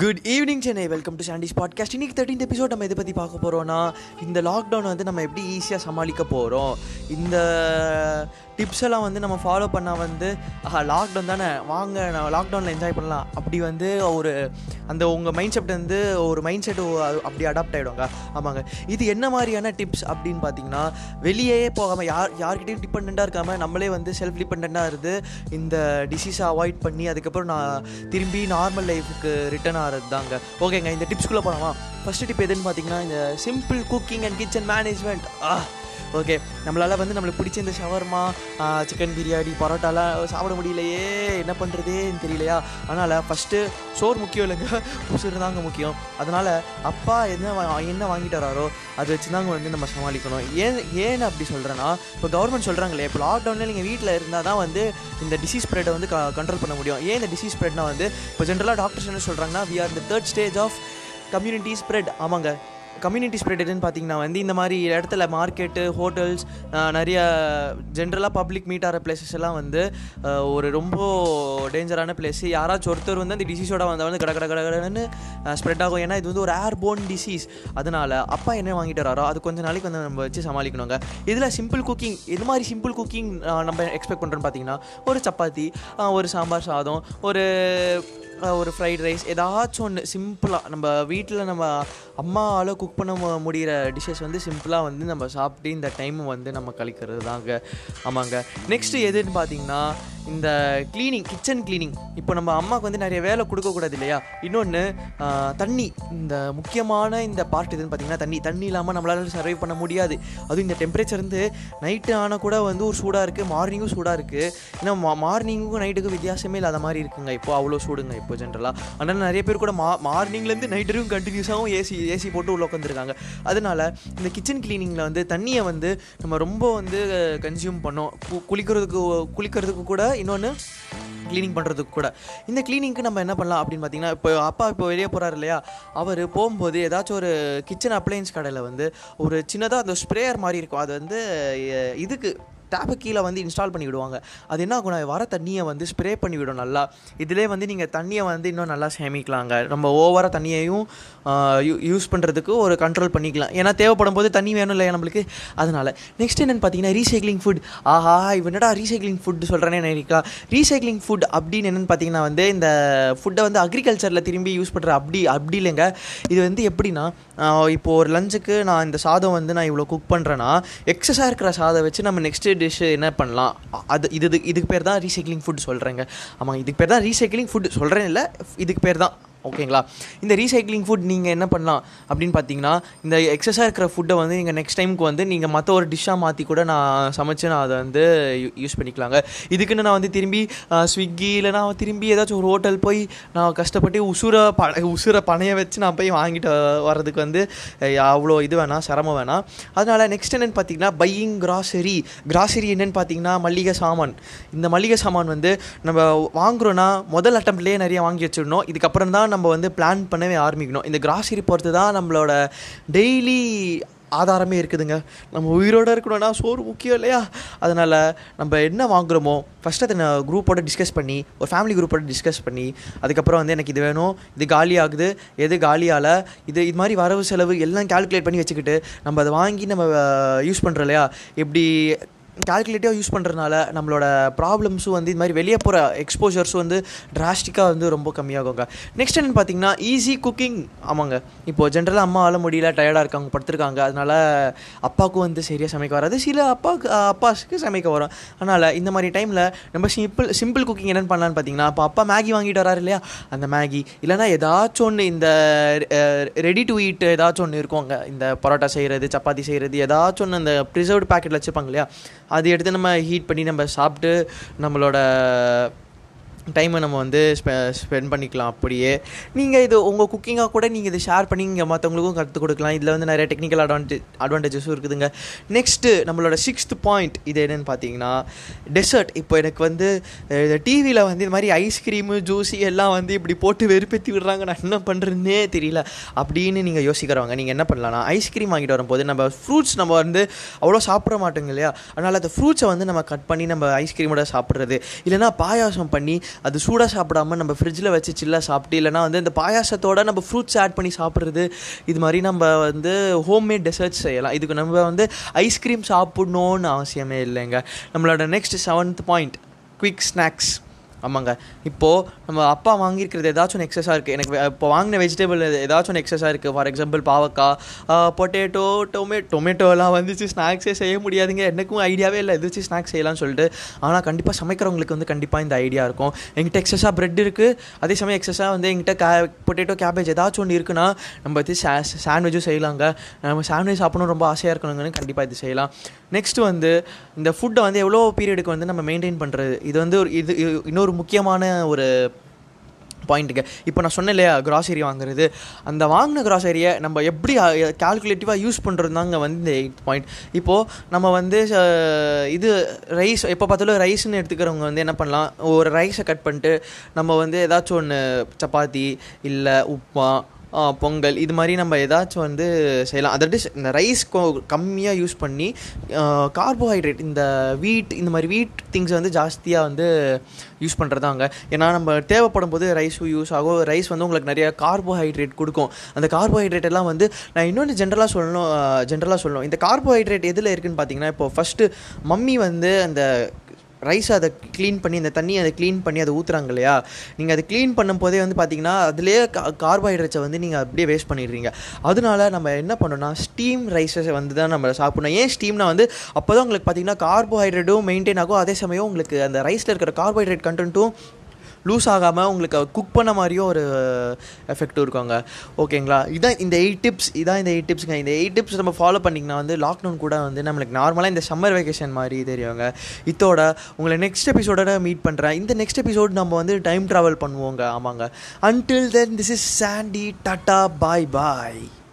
Good evening Chennai, welcome to Sandy's podcast. இன்னைக்கு 13th episode. நம்ம இதை பற்றி பார்க்க போகிறோன்னா, இந்த லாக்டவுன் வந்து நம்ம எப்படி ஈஸியாக சமாளிக்க போகிறோம், இந்த டிப்ஸ் எல்லாம் வந்து நம்ம ஃபாலோ பண்ணால் வந்து லாக்டவுன் தானே, வாங்க நான் லாக்டவுனில் என்ஜாய் பண்ணலாம் அப்படி வந்து ஒரு அந்த உங்கள் மைண்ட் செட் வந்து ஒரு மைண்ட் செட் அப்படி அடாப்ட் ஆகிடுவாங்க. ஆமாங்க, இது என்ன மாதிரியான டிப்ஸ் அப்படின்னு பார்த்தீங்கன்னா, வெளியே போகாமல் யார்கிட்டையும் டிபெண்ட்டாக இருக்காமல் நம்மளே வந்து செல்ஃப் டிபெண்ட்டாக இருந்து இந்த டிசீஸை அவாய்ட் பண்ணி அதுக்கப்புறம் நான் திரும்பி நார்மல் லைஃபுக்கு ரிட்டர்ன் ஆகிறது தாங்க. ஓகேங்க, இந்த டிப்ஸ்குள்ளே போகலாமா? ஃபஸ்ட்டு டிப் எதுன்னு பார்த்தீங்கன்னா, இந்த simple cooking and kitchen management. Okay, நம்மளால் வந்து நம்மளுக்கு பிடிச்ச இந்த ஷவர்மா, சிக்கன் பிரியாணி, பரோட்டாலாம் சாப்பிட முடியலையே, என்ன பண்ணுறதேன்னு தெரியலையா? அதனால் ஃபஸ்ட்டு சோறு முக்கியம் இல்லைங்க, உசுறு தாங்க முக்கியம். அதனால் அப்பா என்ன வாங்கிட்டு வராரோ அதை வச்சு தாங்க வந்து நம்ம சமாளிக்கணும். ஏன் அப்படி சொல்கிறேன்னா, இப்போ கவர்மெண்ட் சொல்கிறாங்களே, இப்போ லாக்டவுனில் நீங்கள் வீட்டில் இருந்தால் தான் வந்து இந்த டிசீஸ் ஸ்ப்ரெட்டை வந்து கண்ட்ரோல் பண்ண முடியும். ஏன் இந்த டிசீஸ் ஸ்ப்ரெட்னா வந்து, இப்போ ஜென்ரலாக டாக்டர்ஸ் என்ன சொல்கிறாங்கன்னா, வி ஆர் இந்த third stage of community spread. ஆமாங்க, கம்யூனிட்டி ஸ்ப்ரெட் எதுன்னு பார்த்தீங்கன்னா வந்து, இந்த மாதிரி இடத்துல மார்க்கெட்டு, ஹோட்டல்ஸ், நிறைய ஜென்ரலாக பப்ளிக் மீட் ஆகிற பிளேஸஸ் எல்லாம் வந்து ஒரு ரொம்ப டேஞ்சரான பிளேஸு. யாராச்சும் ஒருத்தர் வந்து அந்த டிசீஸோட வந்தால் வந்து கடகடன்னு ஸ்ப்ரெட் ஆகும். ஏன்னா இது வந்து ஒரு ஏர்போர்ன் டிசீஸ். அதனால் அப்பா என்ன வாங்கிட்டு வராரோ அது கொஞ்சம் நாளைக்கு வந்து நம்ம வச்சு சமாளிக்கணுங்க. இதில் சிம்பிள் குக்கிங், இது மாதிரி சிம்பிள் குக்கிங் நம்ம எக்ஸ்பெக்ட் பண்ணுறோன்னு பார்த்தீங்கன்னா, ஒரு சப்பாத்தி, ஒரு சாம்பார் சாதம், ஒரு ஃப்ரைட் ரைஸ், ஏதாச்சும் ஒன்று சிம்பிளாக நம்ம வீட்டில் நம்ம அம்மாவால் குக் பண்ண முடிகிற டிஷ்ஷஸ் வந்து சிம்பிளாக வந்து நம்ம சாப்பிட்டு இந்த டைம் வந்து நம்ம கழிக்கிறது தாங்க. ஆமாங்க, நெக்ஸ்ட்டு எதுன்னு பார்த்தீங்கன்னா, இந்த க்ளீனிங், கிச்சன் க்ளீனிங். இப்போ நம்ம அம்மாவுக்கு வந்து நிறைய வேலை கொடுக்கக்கூடாது இல்லையா? இன்னொன்று தண்ணி, இந்த முக்கியமான இந்த பார்ட் எதுன்னு பார்த்தீங்கன்னா, தண்ணி இல்லாமல் நம்மளால் சர்வை பண்ண முடியாது. அதுவும் இந்த டெம்பரேச்சர் வந்து நைட்டு ஆனால் கூட வந்து ஒரு சூடாக இருக்குது, மார்னிங்கும் சூடாக இருக்குது. ஏன்னா மார்னிங்குக்கும் நைட்டுக்கும் வித்தியாசமே இல்லாத மாதிரி இருக்குங்க இப்போது, அவ்வளோ சூடுங்க இப்போ ஜென்ரலாக. ஆனால் நிறைய பேர் கூட மார்னிங்லேருந்து நைட் வரைக்கும் கண்டினியூஸாகவும் ஏசி போட்டு உள்ள உட்காந்துருக்காங்க. அதனால் இந்த கிச்சன் க்ளீனிங்கில் வந்து தண்ணியை வந்து நம்ம ரொம்ப வந்து கன்சியூம் பண்ணோம், குளிக்கிறதுக்கு கூட, இன்னொன்று க்ளீனிங் பண்ணுறதுக்கு கூட. இந்த க்ளீனிங்க்கு நம்ம என்ன பண்ணலாம் அப்படின்னு பார்த்தீங்கன்னா, இப்போ அப்பா வெளியே போகிறார் இல்லையா, அவர் போகும்போது ஏதாச்சும் ஒரு கிச்சன் அப்ளையன்ஸ் கடையில் வந்து ஒரு சின்னதாக அந்த ஸ்ப்ரேயர் மாதிரி இருக்கும், அது வந்து இதுக்கு டேப்பு கீழே வந்து இன்ஸ்டால் பண்ணி விடுவாங்க. அது என்ன ஆகும்னா, வர தண்ணியை வந்து ஸ்ப்ரே பண்ணி விடும் நல்லா. இதிலே வந்து நீங்கள் தண்ணியை வந்து இன்னும் நல்லா சேமிக்கலாங்க. நம்ம ஓவராக தண்ணியையும் யூஸ் பண்ணுறதுக்கு ஒரு கண்ட்ரோல் பண்ணிக்கலாம். ஏன்னா தேவைப்படும் போது தண்ணி வேணும் இல்லையா நம்மளுக்கு? அதனால் நெக்ஸ்ட் என்னென்னு பார்த்தீங்கன்னா, ரீசைக்ளிங் ஃபுட். இவனடா ரீசைக்ளிங் ஃபுட்டு சொல்கிறேன்னு நினைக்கலாம். ரீசைக்ளிங் ஃபுட் அப்படின்னு என்னென்னு பார்த்தீங்கன்னா வந்து, இந்த ஃபுட்டை வந்து அக்ரிகல்ச்சரில் திரும்பி யூஸ் பண்ணுற அப்படி இல்லைங்க. இது வந்து எப்படின்னா, இப்போது ஒரு லஞ்சுக்கு நான் இந்த சாதம் வந்து நான் இவ்வளோ குக் பண்ணுறேன்னா, எக்ஸஸாக இருக்கிற சாதம் வச்சு நம்ம நெக்ஸ்ட்டு டிஷ் என்ன பண்ணலாம், இதுக்கு பேர் தான் ரீசைக்ளிங் ஃபுட் சொல்கிறேங்க. ஆமாம், இதுக்கு பேர் தான் ரீசைக்ளிங் ஃபுட் சொல்கிறேன், இல்லை இதுக்கு பேர் தான். ஓகேங்களா, இந்த ரீசைக்ளிங் ஃபுட் நீங்கள் என்ன பண்ணலாம் அப்படின்னு பார்த்தீங்கன்னா, இந்த எக்ஸஸாக இருக்கிற ஃபுட்டை வந்து நீங்கள் நெக்ஸ்ட் டைமுக்கு வந்து நீங்கள் மற்ற ஒரு டிஷ்ஷாக மாற்றி கூட நான் சமைச்சு நான் அதை வந்து யூஸ் பண்ணிக்கலாங்க. இதுக்குன்னு நான் வந்து திரும்பி ஸ்விக்கி இல்லைனா திரும்பி ஏதாச்சும் ஒரு ஹோட்டல் போய் நான் கஷ்டப்பட்டு உசுரை பணைய வச்சு நான் போய் வாங்கிட்டு வர்றதுக்கு வந்து அவ்வளோ இது வேணாம், சிரமம் வேணாம். அதனால் நெக்ஸ்ட் என்னென்னு பார்த்தீங்கன்னா, பையிங் கிராசரி என்னென்னு பார்த்தீங்கன்னா, மளிகை சாமான். இந்த மளிகை சாமான் வந்து நம்ம வாங்குகிறோன்னா முதல் அட்டம்ப்ட்லேயே நிறைய வாங்கி வச்சிடணும். இதுக்கப்புறம் தான் நம்ம வந்து பிளான் பண்ணவே ஆரம்பிக்கணும். இந்த கிராசரி பொறுத்து தான் நம்மளோட டெய்லி ஆதாரமே இருக்குதுங்க. நம்ம உயிரோடு இருக்கணும்னா சோறு முக்கியம் இல்லையா? அதனால் நம்ம என்ன வாங்குகிறோமோ ஃபஸ்ட்டு அதை நான் குரூப்போட டிஸ்கஸ் பண்ணி, ஒரு ஃபேமிலி குரூப்போட டிஸ்கஸ் பண்ணி, அதுக்கப்புறம் வந்து எனக்கு இது வேணும், இது காலி ஆகுது, எது காலியால், இது மாதிரி வரவு செலவு எல்லாம் கால்குலேட் பண்ணி வச்சுக்கிட்டு நம்ம அதை வாங்கி நம்ம யூஸ் பண்ணுறோம் இல்லையா? இப்படி கால்குலேட்டிவாக யூஸ் பண்ணுறதுனால நம்மளோட ப்ராப்ளம்ஸும் வந்து இது மாதிரி வெளியே போகிற எக்ஸ்போஷர்ஸும் வந்து டிராஸ்டிக்காக வந்து ரொம்ப கம்மியாகுங்க. நெக்ஸ்ட் என்னென்னு பார்த்தீங்கன்னா, ஈஸி குக்கிங். ஆமாங்க, இப்போது ஜென்ரலாக அம்மா ஆள முடியல, டயர்டாக இருக்காங்க, படுத்துருக்காங்க, அதனால் அப்பாவுக்கும் வந்து சரியாக சமைக்க வராது, சில அப்பாவுக்கு சமைக்க வரும். அதனால் இந்த மாதிரி டைமில் நம்ம சிம்பிள் குக்கிங் என்னென்னு பண்ணலான்னு பார்த்தீங்கன்னா, இப்போ அப்பா மேகி வாங்கிட்டு வராரு இல்லையா, அந்த மேகி இல்லைனா ஏதாச்சும் ஒன்று இந்த ரெடி டு ஈட் ஏதாச்சும் ஒன்று இருக்குவாங்க. இந்த பரோட்டா செய்கிறது, சப்பாத்தி செய்கிறது, ஏதாச்சும் ஒன்று இந்த ப்ரிசர்வ்டு பேக்கெட்டில் வச்சுப்பாங்க இல்லையா, அது எடுத்து நம்ம ஹீட் பண்ணி நம்ம சாப்பிட்டு நம்மளோட டைமை நம்ம வந்து ஸ்பெண்ட் பண்ணிக்கலாம். அப்படியே நீங்கள் இது உங்கள் குக்கிங்காக கூட நீங்கள் இதை ஷேர் பண்ணி இங்கே மற்றவங்களுக்கும் கற்றுக் கொடுக்கலாம். இதில் வந்து நிறைய டெக்னிக்கல் அட்வான்டேஜஸும் இருக்குதுங்க. நெக்ஸ்ட்டு நம்மளோட 6th பாயிண்ட் இது என்னென்னு பார்த்தீங்கன்னா, டெசர்ட். இப்போ எனக்கு வந்து டிவியில் வந்து இது மாதிரி ஐஸ்கிரீமு, ஜூஸி எல்லாம் வந்து இப்படி போட்டு வெறுப்பேற்றி விடுறாங்க, நான் என்ன பண்ணுறதுன்னே தெரியல அப்படின்னு நீங்கள் யோசிக்கிறவங்க, நீங்கள் என்ன பண்ணலாம்னா, ஐஸ்கிரீம் வாங்கிட்டு வரும்போது நம்ம ஃப்ரூட்ஸ் நம்ம வந்து அவ்வளோ சாப்பிட மாட்டோங்க இல்லையா? அதனால் அந்த ஃப்ரூட்ஸை வந்து நம்ம கட் பண்ணி நம்ம ஐஸ்கிரீமோட சாப்பிட்றது, இல்லைனா பாயாசம் பண்ணி அது சூடாக சாப்பிடாமல் நம்ம ஃப்ரிட்ஜில் வச்சு சில்லாக சாப்பிட்டு, இல்லைனா வந்து இந்த பாயாசத்தோடு நம்ம ஃப்ரூட்ஸ் ஆட் பண்ணி சாப்பிட்றது, இது மாதிரி நம்ம வந்து ஹோம்மேட் டெசர்ட்ஸ் செய்யலாம். இதுக்கு நம்ம வந்து ஐஸ்கிரீம் சாப்பிட்ணுன்னு அவசியமே இல்லைங்க. நம்மளோட next 7th point, quick snacks. ஆமாங்க, இப்போது நம்ம அப்பா வாங்கியிருக்கிறது ஏதாச்சும் ஒன்று எக்ஸஸாக இருக்குது. எனக்கு இப்போ வாங்கின வெஜிடபிள் ஏதாச்சும் ஒன்று எக்ஸஸாக இருக்குது. ஃபார் எக்ஸாம்பிள் பாவக்காய், பொட்டேட்டோ, டொமேட்டோலாம் வந்துச்சு. ஸ்நாக்ஸே செய்ய முடியாதுங்க, எனக்கும் ஐடியாவே இல்லை எதிர்த்து ஸ்நாக்ஸ் செய்யலாம்னு சொல்லிட்டு. ஆனால் கண்டிப்பாக சமைக்கிறவங்களுக்கு வந்து கண்டிப்பாக இந்த ஐடியா இருக்கும். எங்கிட்ட எக்ஸஸாக ப்ரெட் இருக்குது, அதே சமயம் எக்ஸஸாக வந்து எங்கிட்ட பொட்டேட்டோ கேபேஜ் ஏதாச்சும் ஒன்று இருக்குன்னா நம்ம இது சாண்ட்விட்சும் செய்யலாங்க. நம்ம சாண்ட்விச் சாப்பிடணும் ரொம்ப ஆசையாக இருக்கணுங்கன்னு கண்டிப்பாக இது செய்யலாம். நெக்ஸ்ட்டு வந்து இந்த ஃபுட்டை வந்து எவ்வளோ பீரியடுக்கு வந்து நம்ம மெயின்டைன் பண்ணுறது, இது வந்து ஒரு இது இன்னொரு முக்கியமான ஒரு பாயிண்ட்டுங்க. இப்போ நான் சொன்னேன் இல்லையா, க்ராசரி வாங்குறது, அந்த வாங்கின க்ராசரியை நம்ம எப்படி கால்குலேட்டிவாக யூஸ் பண்ணுறது தாங்க வந்து இந்த 8th பாயிண்ட். இப்போது நம்ம வந்து இது ரைஸ் எப்போ பார்த்தாலும் ரைஸ்ன்னு எடுத்துக்கிறவங்க வந்து என்ன பண்ணலாம், ஒரு ரைஸை கட் பண்ணிட்டு நம்ம வந்து ஏதாச்சும் ஒன்று சப்பாத்தி இல்லை உப்புமா பொங்கல் இது மாதிரி நம்ம ஏதாச்சும் வந்து செய்யலாம். அதாவது இந்த ரைஸ் கம்மியாக யூஸ் பண்ணி கார்போஹைட்ரேட் இந்த வீட் இந்த மாதிரி வீட் திங்ஸ் வந்து ஜாஸ்தியாக வந்து யூஸ் பண்ணுறதாங்க. ஏன்னா நம்ம தேவைப்படும் போது ரைஸும் யூஸ் ஆகும். ரைஸ் வந்து உங்களுக்கு நிறையா கார்போஹைட்ரேட் கொடுக்கும். அந்த கார்போஹைட்ரேட் எல்லாம் வந்து நான் இன்னொன்று ஜென்ரலாக சொல்லணும் இந்த கார்போஹைட்ரேட் எதில் இருக்குதுன்னு பார்த்தீங்கன்னா, இப்போது ஃபஸ்ட்டு மம்மி வந்து அந்த ரைஸை அதை க்ளீன் பண்ணி அந்த தண்ணியை அதை க்ளீன் பண்ணி அதை ஊற்றுறாங்க இல்லையா, நீங்கள் அதை க்ளீன் பண்ணும் போதே வந்து பார்த்திங்கன்னா அதிலேயே கார்போஹைட்ரேட்ஸை வந்து நீங்கள் அப்படியே வேஸ்ட் பண்ணிடுறீங்க. அதனால நம்ம என்ன பண்ணோம்னா ஸ்டீம் ரைஸஸை வந்து தான் நம்ம சாப்பிட்ணும். ஏன் ஸ்டீம்னா வந்து அப்போ தான் உங்களுக்கு பார்த்திங்கன்னா கார்போஹைட்ரேட்டும் மெயின்டைன் ஆகும், அதே சமயம் உங்களுக்கு அந்த ரைஸில் இருக்கிற கார்போஹைட்ரேட் கண்டென்ட்டும் லூஸ் ஆகாமல் உங்களுக்கு குக் பண்ண மாதிரியும் ஒரு எஃபெக்டும் இருக்காங்க. ஓகேங்களா, இதான் இந்த 8 டிப்ஸ். இந்த 8 டிப்ஸ் நம்ம ஃபாலோ பண்ணிங்கன்னா வந்து லாக்டவுன் கூட வந்து நம்மளுக்கு நார்மலாக இந்த சம்மர் வெக்கேஷன் மாதிரி தெரியுங்க. இதோட உங்களை நெக்ஸ்ட் எபிசோட மீட் பண்ணுறேன். இந்த நெக்ஸ்ட் எபிசோட் நம்ம வந்து டைம் ட்ராவல் பண்ணுவோங்க. ஆமாங்க, until then this is Sandy, tata, bye bye.